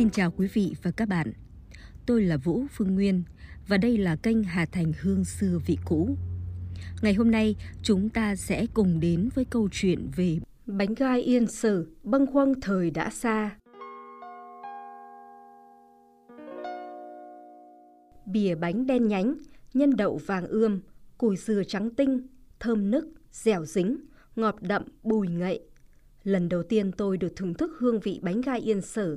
Xin chào quý vị và các bạn. Tôi là Vũ Phương Nguyên và đây là kênh Hà Thành Hương Xưa Vị Cũ. Ngày hôm nay chúng ta sẽ cùng đến với câu chuyện về bánh gai Yên Sở bâng khuâng thời đã xa. Bìa bánh đen nhánh, nhân đậu vàng ươm, cùi dừa trắng tinh, thơm nức, dẻo dính, ngọt đậm, bùi ngậy. Lần đầu tiên tôi được thưởng thức hương vị bánh gai Yên Sở.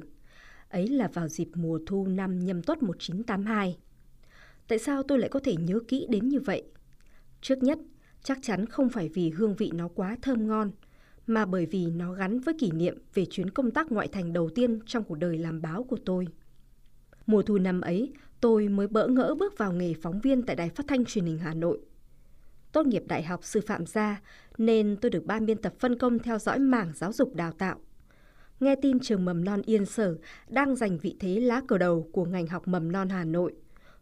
Ấy là vào dịp mùa thu năm Nhâm Tuất 1982. Tại sao tôi lại có thể nhớ kỹ đến như vậy? Trước nhất, chắc chắn không phải vì hương vị nó quá thơm ngon, mà bởi vì nó gắn với kỷ niệm về chuyến công tác ngoại thành đầu tiên trong cuộc đời làm báo của tôi. Mùa thu năm ấy, tôi mới bỡ ngỡ bước vào nghề phóng viên tại Đài Phát Thanh Truyền hình Hà Nội. Tốt nghiệp Đại học Sư Phạm ra, nên tôi được ban biên tập phân công theo dõi mảng giáo dục đào tạo. Nghe tin trường mầm non Yên Sở đang giành vị thế lá cờ đầu của ngành học mầm non Hà Nội,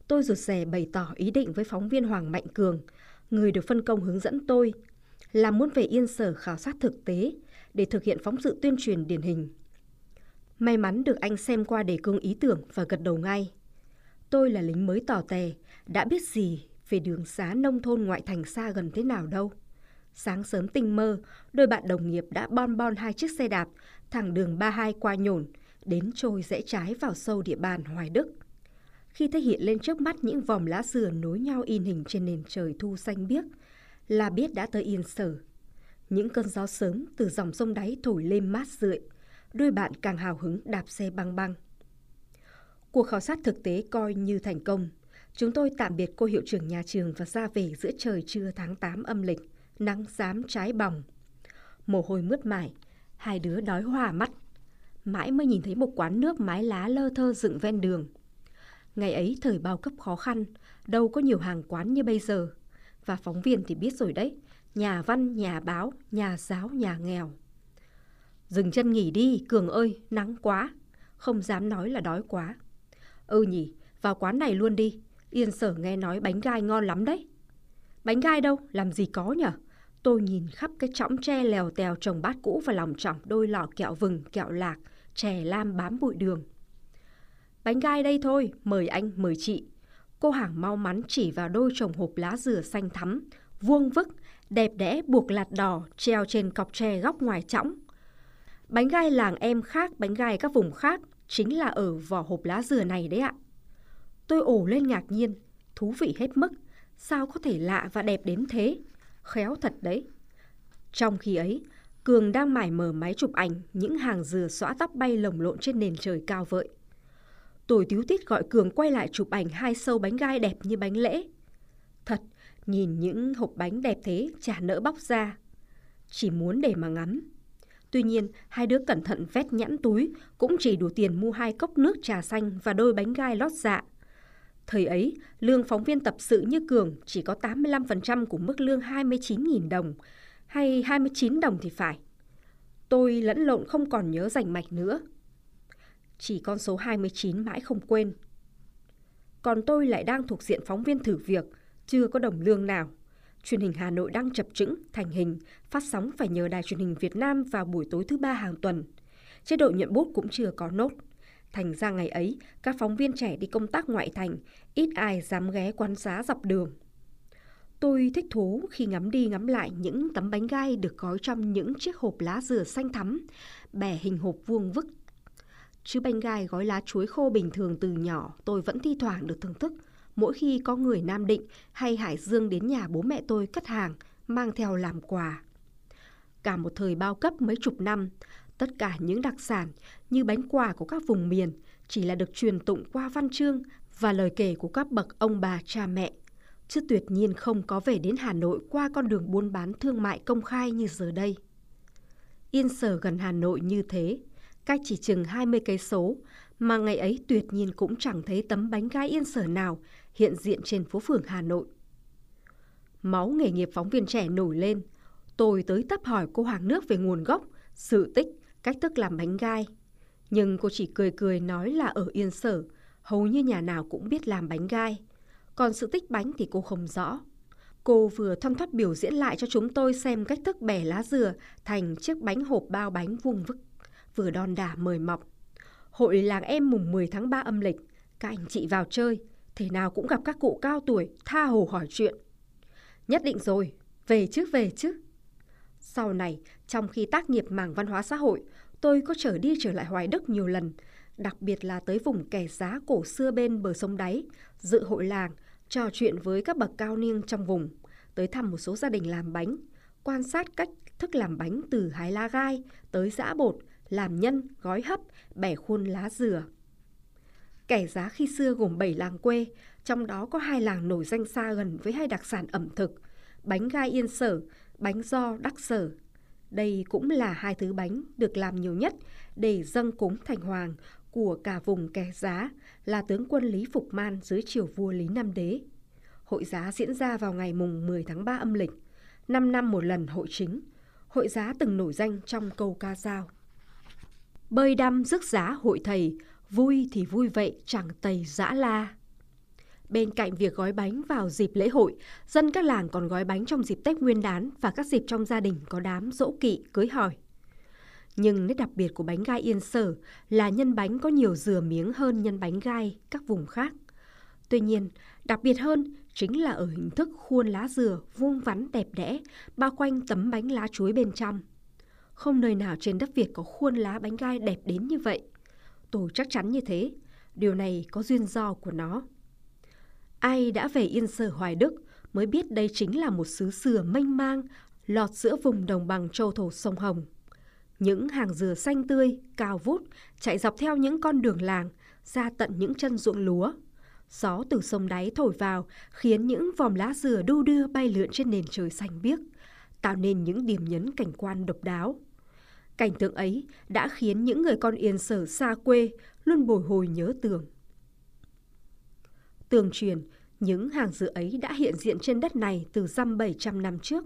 tôi rụt rè bày tỏ ý định với phóng viên Hoàng Mạnh Cường, người được phân công hướng dẫn tôi, là muốn về Yên Sở khảo sát thực tế để thực hiện phóng sự tuyên truyền điển hình. May mắn được anh xem qua đề cương ý tưởng và gật đầu ngay. Tôi là lính mới tò tè, đã biết gì về đường xá nông thôn ngoại thành xa gần thế nào đâu. Sáng sớm tinh mơ, đôi bạn đồng nghiệp đã bon hai chiếc xe đạp thẳng đường 32 qua Nhổn, đến trôi rẽ trái vào sâu địa bàn Hoài Đức. Khi thấy hiện lên trước mắt những vòm lá dừa nối nhau in hình trên nền trời thu xanh biếc, là biết đã tới Yên Sở. Những cơn gió sớm từ dòng sông đáy thổi lên mát rượi, đôi bạn càng hào hứng đạp xe băng băng. Cuộc khảo sát thực tế coi như thành công. Chúng tôi tạm biệt cô hiệu trưởng nhà trường và ra về giữa trời trưa tháng 8 âm lịch, nắng rám trái bỏng. Mồ hôi mướt mải, hai đứa đói hoa mắt. Mãi mới nhìn thấy một quán nước mái lá lơ thơ dựng ven đường. Ngày ấy thời bao cấp khó khăn, đâu có nhiều hàng quán như bây giờ. Và phóng viên thì biết rồi đấy, nhà văn, nhà báo, nhà giáo, nhà nghèo. Dừng chân nghỉ đi, Cường ơi, nắng quá. Không dám nói là đói quá. Ừ nhỉ, vào quán này luôn đi. Yên Sở nghe nói bánh gai ngon lắm đấy. Bánh gai đâu, làm gì có nhở? Tôi nhìn khắp cái chõng tre lèo tèo trồng bát cũ và lòng chỏng đôi lọ kẹo vừng, kẹo lạc, chè lam bám bụi đường. Bánh gai đây thôi, mời anh, mời chị. Cô hàng mau mắn chỉ vào đôi trồng hộp lá dừa xanh thắm, vuông vức, đẹp đẽ buộc lạt đỏ, treo trên cọc tre góc ngoài chõng. Bánh gai làng em khác, bánh gai các vùng khác, chính là ở vỏ hộp lá dừa này đấy ạ. Tôi ồ lên ngạc nhiên, thú vị hết mức. Sao có thể lạ và đẹp đến thế? Khéo thật đấy. Trong khi ấy, Cường đang mải mờ máy chụp ảnh những hàng dừa xõa tóc bay lồng lộn trên nền trời cao vợi. Tôi tíu tít gọi Cường quay lại chụp ảnh hai sâu bánh gai đẹp như bánh lễ. Thật, nhìn những hộp bánh đẹp thế chả nỡ bóc ra. Chỉ muốn để mà ngắm. Tuy nhiên, hai đứa cẩn thận vét nhẵn túi, cũng chỉ đủ tiền mua hai cốc nước trà xanh và đôi bánh gai lót dạ. Thời ấy, lương phóng viên tập sự như Cường chỉ có 85% của mức lương 29.000 đồng, hay 29 đồng thì phải. Tôi lẫn lộn không còn nhớ rành mạch nữa. Chỉ con số 29 mãi không quên. Còn tôi lại đang thuộc diện phóng viên thử việc, chưa có đồng lương nào. Truyền hình Hà Nội đang chập chững, thành hình, phát sóng phải nhờ Đài Truyền hình Việt Nam vào buổi tối thứ ba hàng tuần. Chế độ nhuận bút cũng chưa có nốt. Thành ra ngày ấy, các phóng viên trẻ đi công tác ngoại thành, ít ai dám ghé quán xá dọc đường. Tôi thích thú khi ngắm đi ngắm lại những tấm bánh gai được gói trong những chiếc hộp lá dừa xanh thắm, bẻ hình hộp vuông vức. Chứ bánh gai gói lá chuối khô bình thường từ nhỏ tôi vẫn thi thoảng được thưởng thức, mỗi khi có người Nam Định hay Hải Dương đến nhà bố mẹ tôi cất hàng, mang theo làm quà. Cả một thời bao cấp mấy chục năm, tất cả những đặc sản như bánh quà của các vùng miền chỉ là được truyền tụng qua văn chương và lời kể của các bậc ông bà cha mẹ, chứ tuyệt nhiên không có về đến Hà Nội qua con đường buôn bán thương mại công khai như giờ đây. Yên Sở gần Hà Nội như thế, cách chỉ chừng 20 cây số mà ngày ấy tuyệt nhiên cũng chẳng thấy tấm bánh gai Yên Sở nào hiện diện trên phố phường Hà Nội. Máu nghề nghiệp phóng viên trẻ nổi lên, tôi tới tấp hỏi cô hàng nước về nguồn gốc, sự tích, cách thức làm bánh gai. Nhưng cô chỉ cười nói là ở Yên Sở, hầu như nhà nào cũng biết làm bánh gai. Còn sự tích bánh thì cô không rõ. Cô vừa thoăn thoắt biểu diễn lại cho chúng tôi xem cách thức bẻ lá dừa thành chiếc bánh hộp bao bánh vuông vức, vừa đòn đả mời mọc. hội làng em mùng 10 tháng 3 âm lịch, các anh chị vào chơi, thế nào cũng gặp các cụ cao tuổi tha hồ hỏi chuyện. Nhất định rồi, về chứ, về chứ. Sau này, trong khi tác nghiệp mảng văn hóa xã hội, tôi có trở đi trở lại Hoài Đức nhiều lần, đặc biệt là tới vùng Kẻ Giá cổ xưa bên bờ sông Đáy, dự hội làng, trò chuyện với các bậc cao niên trong vùng, tới thăm một số gia đình làm bánh, quan sát cách thức làm bánh từ hái lá gai tới giã bột, làm nhân, gói hấp, bẻ khuôn lá dừa. Kẻ Giá khi xưa gồm 7 làng quê, trong đó có 2 làng nổi danh xa gần với hai đặc sản ẩm thực, bánh gai Yên Sở, bánh do Đắc Sở. Đây cũng là hai thứ bánh được làm nhiều nhất để dâng cúng thành hoàng của cả vùng Kẻ Giá là tướng quân Lý Phục Man dưới triều vua Lý Nam Đế. Hội Giá diễn ra vào ngày mùng 10 tháng 3 âm lịch, 5 năm một lần hội chính. Hội Giá từng nổi danh trong câu ca dao: bơi đăm rước giá hội thầy, vui thì vui vậy chẳng tày giã la. Bên cạnh việc gói bánh vào dịp lễ hội, dân các làng còn gói bánh trong dịp Tết Nguyên đán và các dịp trong gia đình có đám dỗ kỵ, cưới hỏi. Nhưng nét đặc biệt của bánh gai Yên Sở là nhân bánh có nhiều dừa miếng hơn nhân bánh gai các vùng khác. Tuy nhiên, đặc biệt hơn chính là ở hình thức khuôn lá dừa vuông vắn đẹp đẽ, bao quanh tấm bánh lá chuối bên trong. Không nơi nào trên đất Việt có khuôn lá bánh gai đẹp đến như vậy. Tôi chắc chắn như thế, điều này có duyên do của nó. Ai đã về Yên Sở Hoài Đức mới biết đây chính là một xứ dừa mênh mang, lọt giữa vùng đồng bằng châu thổ sông Hồng. Những hàng dừa xanh tươi, cao vút, chạy dọc theo những con đường làng, ra tận những chân ruộng lúa. Gió từ sông Đáy thổi vào khiến những vòm lá dừa đu đưa bay lượn trên nền trời xanh biếc, tạo nên những điểm nhấn cảnh quan độc đáo. Cảnh tượng ấy đã khiến những người con Yên Sở xa quê luôn bồi hồi nhớ tưởng. Tương truyền, những hàng dừa ấy đã hiện diện trên đất này từ dăm 700 năm trước,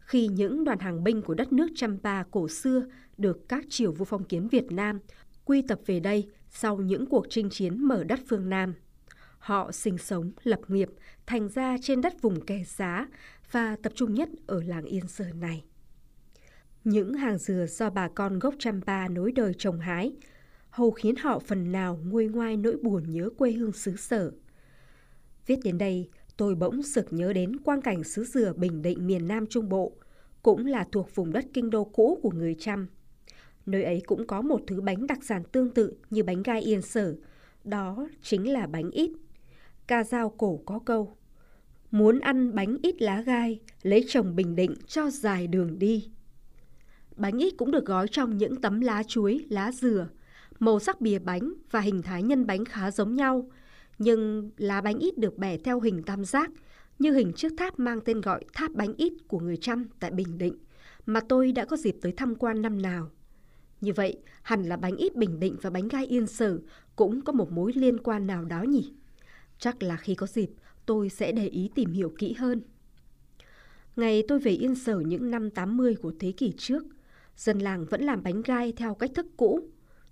khi những đoàn hàng binh của đất nước Champa cổ xưa được các triều vua phong kiến Việt Nam quy tập về đây sau những cuộc chinh chiến mở đất phương Nam. Họ sinh sống, lập nghiệp, thành ra trên đất vùng Kẻ Giá và tập trung nhất ở làng Yên Sở này. Những hàng dừa do bà con gốc Champa nối đời trồng hái, hầu khiến họ phần nào nguôi ngoai nỗi buồn nhớ quê hương xứ sở. Viết đến đây, tôi bỗng sực nhớ đến quang cảnh xứ dừa Bình Định miền Nam Trung Bộ, cũng là thuộc vùng đất kinh đô cũ của người Chăm. Nơi ấy cũng có một thứ bánh đặc sản tương tự như bánh gai Yên Sở, đó chính là bánh ít. Ca dao cổ có câu: muốn ăn bánh ít lá gai, lấy chồng Bình Định cho dài đường đi. Bánh ít cũng được gói trong những tấm lá chuối, lá dừa. Màu sắc bìa bánh và hình thái nhân bánh khá giống nhau, nhưng lá bánh ít được bẻ theo hình tam giác, như hình chiếc tháp mang tên gọi tháp bánh ít của người Chăm tại Bình Định, mà tôi đã có dịp tới tham quan năm nào. Như vậy, hẳn là bánh ít Bình Định và bánh gai Yên Sở cũng có một mối liên quan nào đó nhỉ? Chắc là khi có dịp, tôi sẽ để ý tìm hiểu kỹ hơn. Ngày tôi về Yên Sở những năm 80 của thế kỷ trước, dân làng vẫn làm bánh gai theo cách thức cũ.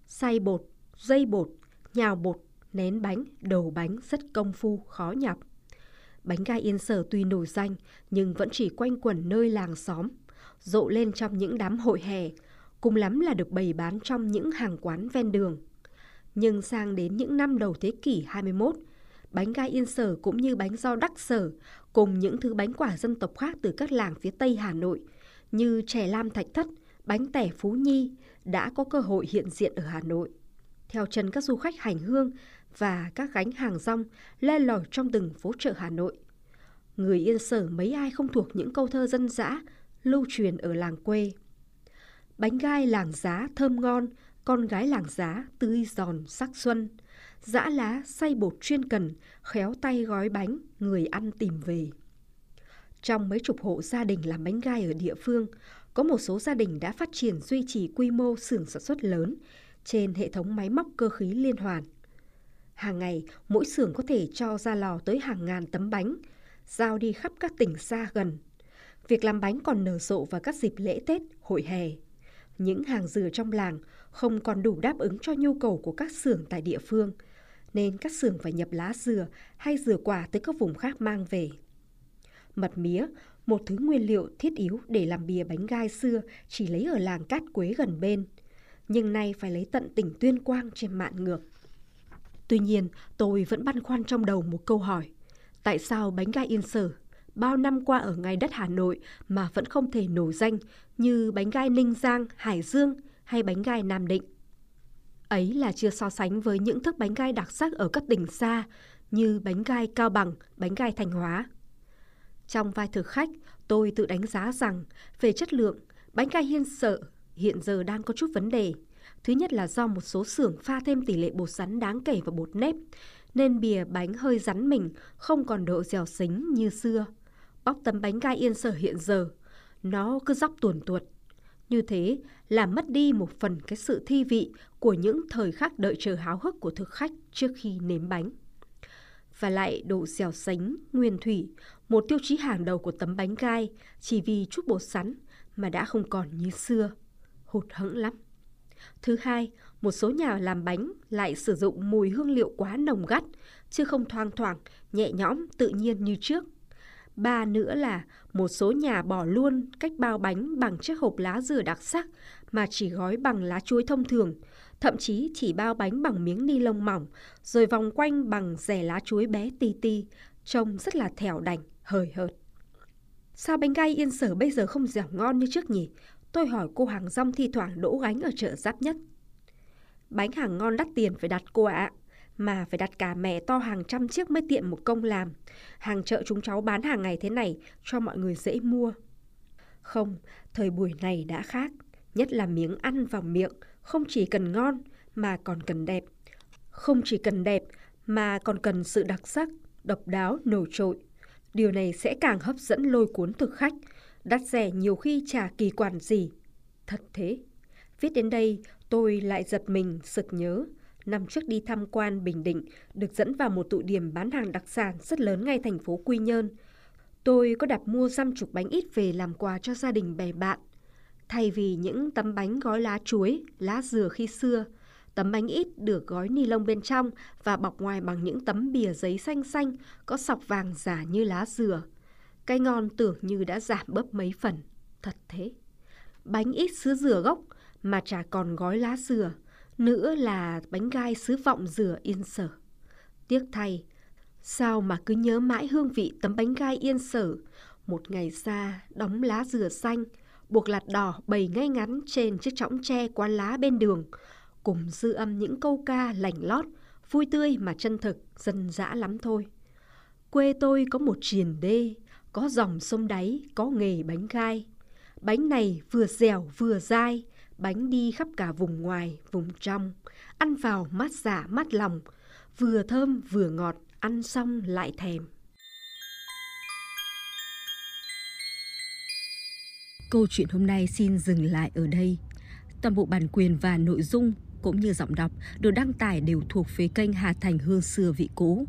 Xay bột, dây bột, nhào bột, nén bánh, đầu bánh rất công phu, khó nhọc. Bánh gai Yên Sở tuy nổi danh nhưng vẫn chỉ quanh quẩn nơi làng xóm, rộ lên trong những đám hội hè, cùng lắm là được bày bán trong những hàng quán ven đường. Nhưng sang đến những năm đầu thế kỷ 21, bánh gai Yên Sở cũng như bánh do Đắc Sở cùng những thứ bánh quả dân tộc khác từ các làng phía Tây Hà Nội như chè lam Thạch Thất, bánh tẻ Phú Nhi đã có cơ hội hiện diện ở Hà Nội. Theo chân các du khách hành hương và các gánh hàng rong le lỏi trong từng phố chợ Hà Nội. Người Yên Sở mấy ai không thuộc những câu thơ dân dã lưu truyền ở làng quê. Bánh gai làng Giá thơm ngon, con gái làng Giá tươi giòn sắc xuân. Giã lá xay bột chuyên cần, khéo tay gói bánh, người ăn tìm về. Trong mấy chục hộ gia đình làm bánh gai ở địa phương, có một số gia đình đã phát triển duy trì quy mô xưởng sản xuất lớn trên hệ thống máy móc cơ khí liên hoàn. Hàng ngày, mỗi xưởng có thể cho ra lò tới hàng ngàn tấm bánh, giao đi khắp các tỉnh xa gần. Việc làm bánh còn nở rộ vào các dịp lễ Tết, hội hè. Những hàng dừa trong làng không còn đủ đáp ứng cho nhu cầu của các xưởng tại địa phương, nên các xưởng phải nhập lá dừa hay dừa quả tới các vùng khác mang về. Mật mía, một thứ nguyên liệu thiết yếu để làm bìa bánh gai xưa, chỉ lấy ở làng Cát Quế gần bên. nhưng nay phải lấy tận tỉnh Tuyên Quang trên mạn ngược. Tuy nhiên, tôi vẫn băn khoăn trong đầu một câu hỏi. Tại sao bánh gai Yên Sở, bao năm qua ở ngay đất Hà Nội mà vẫn không thể nổi danh như bánh gai Ninh Giang, Hải Dương hay bánh gai Nam Định? Ấy là chưa so sánh với những thức bánh gai đặc sắc ở các tỉnh xa như bánh gai Cao Bằng, bánh gai Thanh Hóa. Trong vai thực khách, tôi tự đánh giá rằng về chất lượng, bánh gai Yên Sở hiện giờ đang có chút vấn đề. Thứ nhất là do một số xưởng pha thêm tỷ lệ bột rắn đáng kể vào bột nếp, nên bìa bánh hơi rắn mình, không còn độ dẻo xính như xưa. Bóc tấm bánh gai Yên Sở hiện giờ, nó cứ dóc tuồn tuột. Như thế là mất đi một phần cái sự thi vị của những thời khắc đợi chờ háo hức của thực khách trước khi nếm bánh. Và lại độ dẻo sánh, nguyên thủy, một tiêu chí hàng đầu của tấm bánh gai chỉ vì chút bột sắn mà đã không còn như xưa. Hụt hẫng lắm. Thứ hai, một số nhà làm bánh lại sử dụng mùi hương liệu quá nồng gắt, chứ không thoang thoảng, nhẹ nhõm, tự nhiên như trước. Ba nữa là một số nhà bỏ luôn cách bao bánh bằng chiếc hộp lá dừa đặc sắc mà chỉ gói bằng lá chuối thông thường, thậm chí chỉ bao bánh bằng miếng ni lông mỏng, rồi vòng quanh bằng rẻ lá chuối bé ti ti, trông rất là thẻo đành, hời hợt. Sao bánh gai Yên Sở bây giờ không dẻo ngon như trước nhỉ? Tôi hỏi cô hàng rong thi thoảng đỗ gánh ở chợ Giáp Nhất. Bánh hàng ngon đắt tiền phải đặt cô ạ. Mà phải đặt cả mẻ to hàng trăm chiếc mới tiện một công làm. Hàng chợ chúng cháu bán hàng ngày thế này cho mọi người dễ mua. Không, thời buổi này đã khác. Nhất là miếng ăn vào miệng, không chỉ cần ngon mà còn cần đẹp. Không chỉ cần đẹp mà còn cần sự đặc sắc, độc đáo, nổi trội. Điều này sẽ càng hấp dẫn lôi cuốn thực khách. Đắt rẻ nhiều khi chả kỳ quản gì. Thật thế. Viết đến đây tôi lại giật mình sực nhớ. Năm trước đi tham quan Bình Định, được dẫn vào một tụ điểm bán hàng đặc sản rất lớn ngay thành phố Quy Nhơn. Tôi có đặt mua dăm chục bánh ít về làm quà cho gia đình bè bạn. Thay vì những tấm bánh gói lá chuối, lá dừa khi xưa, tấm bánh ít được gói ni lông bên trong và bọc ngoài bằng những tấm bìa giấy xanh xanh có sọc vàng giả như lá dừa. Cái ngon tưởng như đã giảm bớt mấy phần. Thật thế. Bánh ít sứ dừa gốc mà chả còn gói lá dừa. Nữa là bánh gai sứ vọng dừa Yên Sở. Tiếc thay, sao mà cứ nhớ mãi hương vị tấm bánh gai Yên Sở. Một ngày xa, đóng lá dừa xanh, buộc lạt đỏ bày ngay ngắn trên chiếc chõng tre quán lá bên đường, cùng dư âm những câu ca lành lót, vui tươi mà chân thực, dân dã lắm thôi. Quê tôi có một triền đê, có dòng sông đáy, có nghề bánh gai. Bánh này vừa dẻo vừa dai, bánh đi khắp cả vùng ngoài, vùng trong, ăn vào mát dạ mát lòng, vừa thơm vừa ngọt, ăn xong lại thèm. Câu chuyện hôm nay xin dừng lại ở đây. Toàn bộ bản quyền và nội dung cũng như giọng đọc được đăng tải đều thuộc về kênh Hà Thành Hương Xưa Vị Cũ.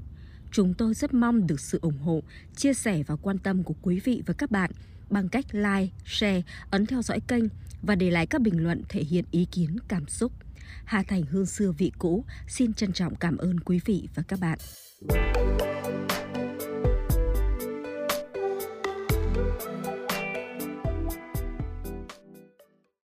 Chúng tôi rất mong được sự ủng hộ, chia sẻ và quan tâm của quý vị và các bạn bằng cách like, share, ấn theo dõi kênh và để lại các bình luận thể hiện ý kiến, cảm xúc. Hà Thành Hương Xưa Vị Cũ xin trân trọng cảm ơn quý vị và các bạn.